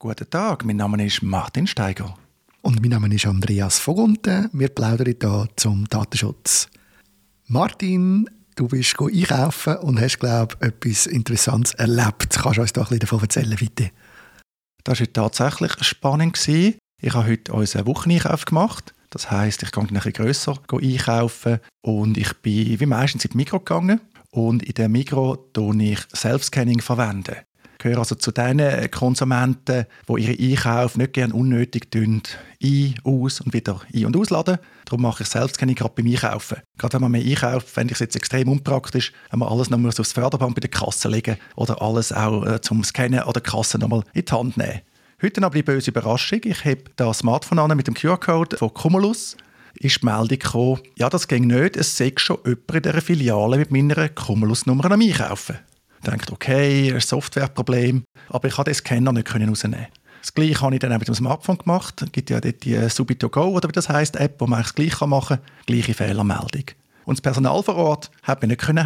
Guten Tag, mein Name ist Martin Steiger. Und mein Name ist Andreas Von Gunten. Wir plaudern hier zum Datenschutz. Martin, du bist einkaufen und hast, glaube ich, etwas Interessantes erlebt. Kannst du uns da ein bisschen davon erzählen, bitte? Das war tatsächlich spannend. Ich habe heute unseren Wocheneinkauf gemacht. Das heisst, ich gehe ein bisschen grösser einkaufen und ich bin wie meistens in die Migros gegangen. Und in der Migros verwende ich Self-Scanning. Ich gehöre also zu den Konsumenten, die ihre Einkäufe nicht gerne unnötig ein-, aus- und wieder ein- und ausladen. Darum mache ich Self-Scanning gerade beim Einkaufen. Gerade wenn man mehr einkauft, fände ich es jetzt extrem unpraktisch, wenn man alles nochmal aufs Förderband bei der Kasse legen oder alles auch zum Scannen an der Kasse nochmal in die Hand nehmen. Heute noch die böse Überraschung. Ich habe das Smartphone an mit dem QR-Code von Cumulus. Ist die Meldung gekommen, ja, das ging nicht, es sei schon jemand in dieser Filiale mit meiner Cumulus-Nummer am Einkaufen. Ich dachte, okay, ein Softwareproblem, aber ich konnte den Scanner nicht rausnehmen. Das Gleiche habe ich dann auch mit dem Smartphone gemacht. Es gibt ja dort die Subito Go, oder wie das heisst, App, wo man das Gleiche machen kann. Gleiche Fehlermeldung. Und das Personal vor Ort hat mir nicht helfen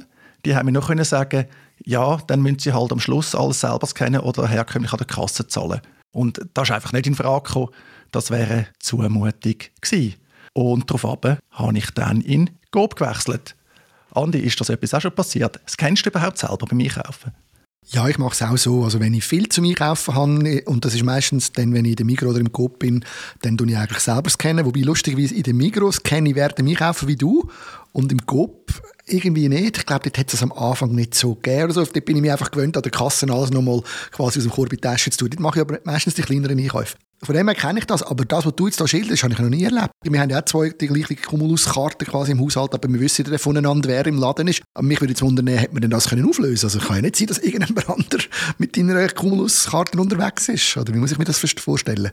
können. Die haben mir nur sagen, ja, dann müssen sie halt am Schluss alles selber scannen oder herkömmlich an der Kasse zahlen. Und das ist einfach nicht in Frage gekommen. Das wäre eine Zumutung gewesen. Und daraufhin habe ich dann in Coop gewechselt. Andi, ist das etwas auch schon passiert? Das kennst du überhaupt selber beim Einkaufen? Ja, ich mache es auch so. Also wenn ich viel zum Einkaufen habe, und das ist meistens dann, wenn ich in der Migros oder im Coop bin, dann scanne ich eigentlich selber. Wobei, lustigerweise, in der Migros scanne ich während dem Einkaufen wie du und im Coop irgendwie nicht. Ich glaube, dort hat es am Anfang nicht so gegeben. Also, dort bin ich mir einfach gewöhnt, an der Kasse alles nochmal quasi aus dem Korb in die Tasche zu tun. Dort mache ich aber meistens die kleineren Einkäufe. Von dem her kenne ich das, aber das, was du jetzt hier schilderst, habe ich noch nie erlebt. Wir haben ja auch zwei die gleichen Cumulus-Karten quasi im Haushalt, aber wir wissen ja voneinander, wer im Laden ist. Aber mich würde jetzt wundern, hätte man denn das können auflösen? Also es kann ja nicht sein, dass irgendjemand anderer mit deiner Cumulus-Karte unterwegs ist. Oder wie muss ich mir das vorstellen?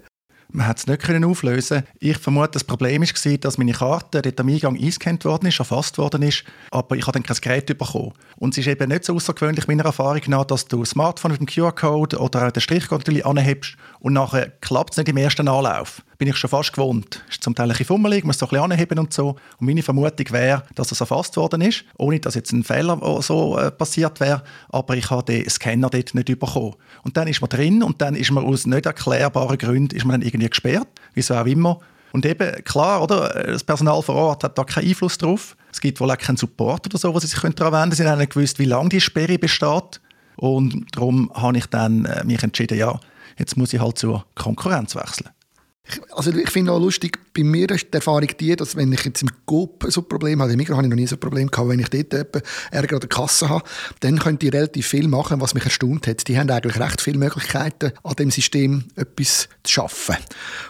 Man konnte es nicht können auflösen. Ich vermute, das Problem war, dass meine Karte dort am Eingang eingescannt worden ist, erfasst worden ist, aber ich habe dann kein Gerät bekommen. Und es ist eben nicht so außergewöhnlich meiner Erfahrung nach, dass du das Smartphone mit dem QR-Code oder den Strichcode anhebst und nachher klappt es nicht im ersten Anlauf. Bin ich schon fast gewohnt. Es ist zum Teil ein bisschen fummelig, muss es so ein bisschen anheben und so. Und meine Vermutung wäre, dass das erfasst worden ist, ohne dass jetzt ein Fehler so passiert wäre. Aber ich habe den Scanner dort nicht bekommen. Und dann ist man drin und dann ist man aus nicht erklärbaren Gründen ist man dann irgendwie gesperrt, wieso auch immer. Und eben, klar, oder? Das Personal vor Ort hat da keinen Einfluss drauf. Es gibt wohl auch keinen Support oder so, was sie sich daran wenden können. Sie haben nicht gewusst, wie lange die Sperre besteht. Und darum habe ich dann mich entschieden, ja, jetzt muss ich halt zur Konkurrenz wechseln. Also ich finde auch lustig, bei mir ist die Erfahrung die, dass wenn ich jetzt im Coop so ein Problem habe, im Migros habe ich noch nie so ein Problem gehabt, wenn ich dort Ärger an der Kasse habe, dann können die relativ viel machen, was mich erstaunt hat. Die haben eigentlich recht viele Möglichkeiten, an dem System etwas zu schaffen.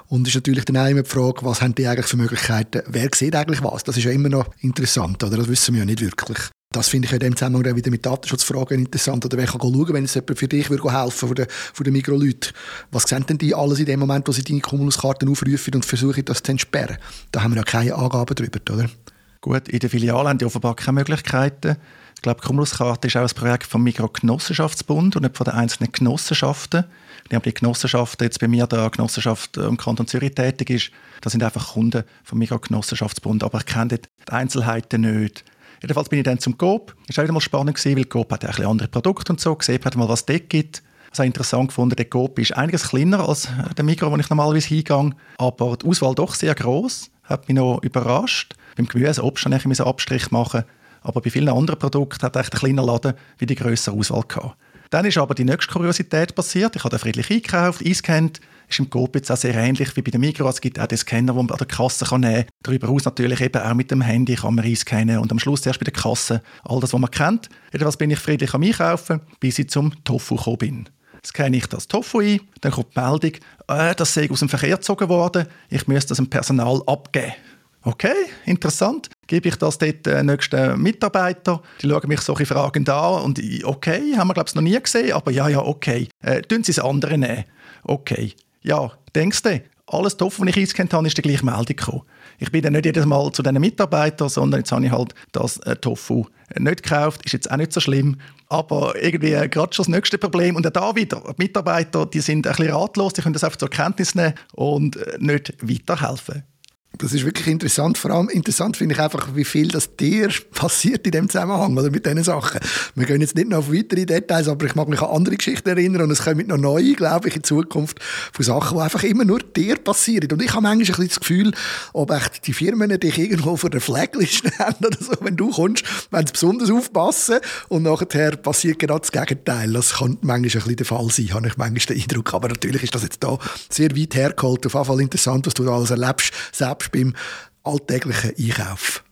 Und es ist natürlich dann auch immer die Frage, was haben die eigentlich für Möglichkeiten, wer sieht eigentlich was? Das ist ja immer noch interessant, oder? Das wissen wir ja nicht wirklich. Das finde ich in diesem Zusammenhang wieder mit Datenschutzfragen interessant. Oder wer kann schauen, wenn es jemand für dich helfen würde, von den Migros-Leuten. Was sehen denn die alles in dem Moment, wo sie deine Cumulus-Karten aufrufen und versuchen, das zu entsperren? Da haben wir ja keine Angaben darüber, oder? Gut, in der Filiale haben die offenbar keine Möglichkeiten. Ich glaube, die Cumulus-Karte ist auch ein Projekt vom Migros-Genossenschaftsbund und nicht von den einzelnen Genossenschaften. Ich habe die Genossenschaften, jetzt bei mir da Genossenschaft im Kanton Zürich tätig ist, das sind einfach Kunden vom Migros-Genossenschaftsbund. Aber ich kenne die Einzelheiten nicht. Jedenfalls bin ich dann zum Coop. Das war wieder mal spannend, weil Coop hat ein bisschen andere Produkte und so. Gesehen hat mal, was es dort gibt. Das habe ich interessant gefunden. Der Coop ist einiges kleiner als der Migros, wo ich normalerweise hingehe. Aber die Auswahl doch sehr gross. Hat mich noch überrascht. Beim Gemüse, Obst, habe ich einen Abstrich machen. Aber bei vielen anderen Produkten hat echt ein kleiner Laden wie die grössere Auswahl gehabt. Dann ist aber die nächste Kuriosität passiert. Ich habe da friedlich eingekauft, eingescannt. Ist im Coop jetzt auch sehr ähnlich wie bei den Migros. Es gibt auch den Scanner, den man an der Kasse nehmen kann. Darüber hinaus natürlich eben auch mit dem Handy kann man einscannen und am Schluss erst bei der Kasse all das, was man kennt. Jedenfalls bin ich friedlich am Einkaufen, bis ich zum Tofu gekommen bin. Jetzt scanne ich das Tofu ein, dann kommt die Meldung, das sei aus dem Verkehr gezogen worden, ich müsste das dem Personal abgeben. Okay, interessant. Gebe ich das dort den nächsten Mitarbeiter? Die schauen mich solche Fragen an und okay, haben wir glaube ich noch nie gesehen, aber ja, okay. Tun Sie das andere nehmen. Okay. Ja, denkst du, alles Tofu, was ich eingescannt habe, ist die gleiche Meldung gekommen. Ich bin dann nicht jedes Mal zu diesen Mitarbeitern, sondern jetzt habe ich halt das Tofu nicht gekauft. Ist jetzt auch nicht so schlimm. Aber irgendwie gerade schon das nächste Problem. Und auch da wieder, die Mitarbeiter die sind ein bisschen ratlos, die können das einfach zur Kenntnis nehmen und nicht weiterhelfen. Das ist wirklich interessant. Vor allem interessant finde ich einfach, wie viel das dir passiert in dem Zusammenhang oder mit diesen Sachen. Wir gehen jetzt nicht noch auf weitere Details, aber ich mag mich an andere Geschichten erinnern und es kommen noch neue, glaube ich, in Zukunft von Sachen, die einfach immer nur dir passieren. Und ich habe manchmal ein bisschen das Gefühl, ob echt die Firmen dich irgendwo vor der Flagliste haben oder so, wenn du kommst, wenn sie besonders aufpassen und nachher passiert genau das Gegenteil. Das kann manchmal ein bisschen der Fall sein, habe ich manchmal den Eindruck. Aber natürlich ist das jetzt da sehr weit hergeholt. Auf jeden Fall interessant, was du da alles erlebst, selbst beim alltäglichen Einkauf.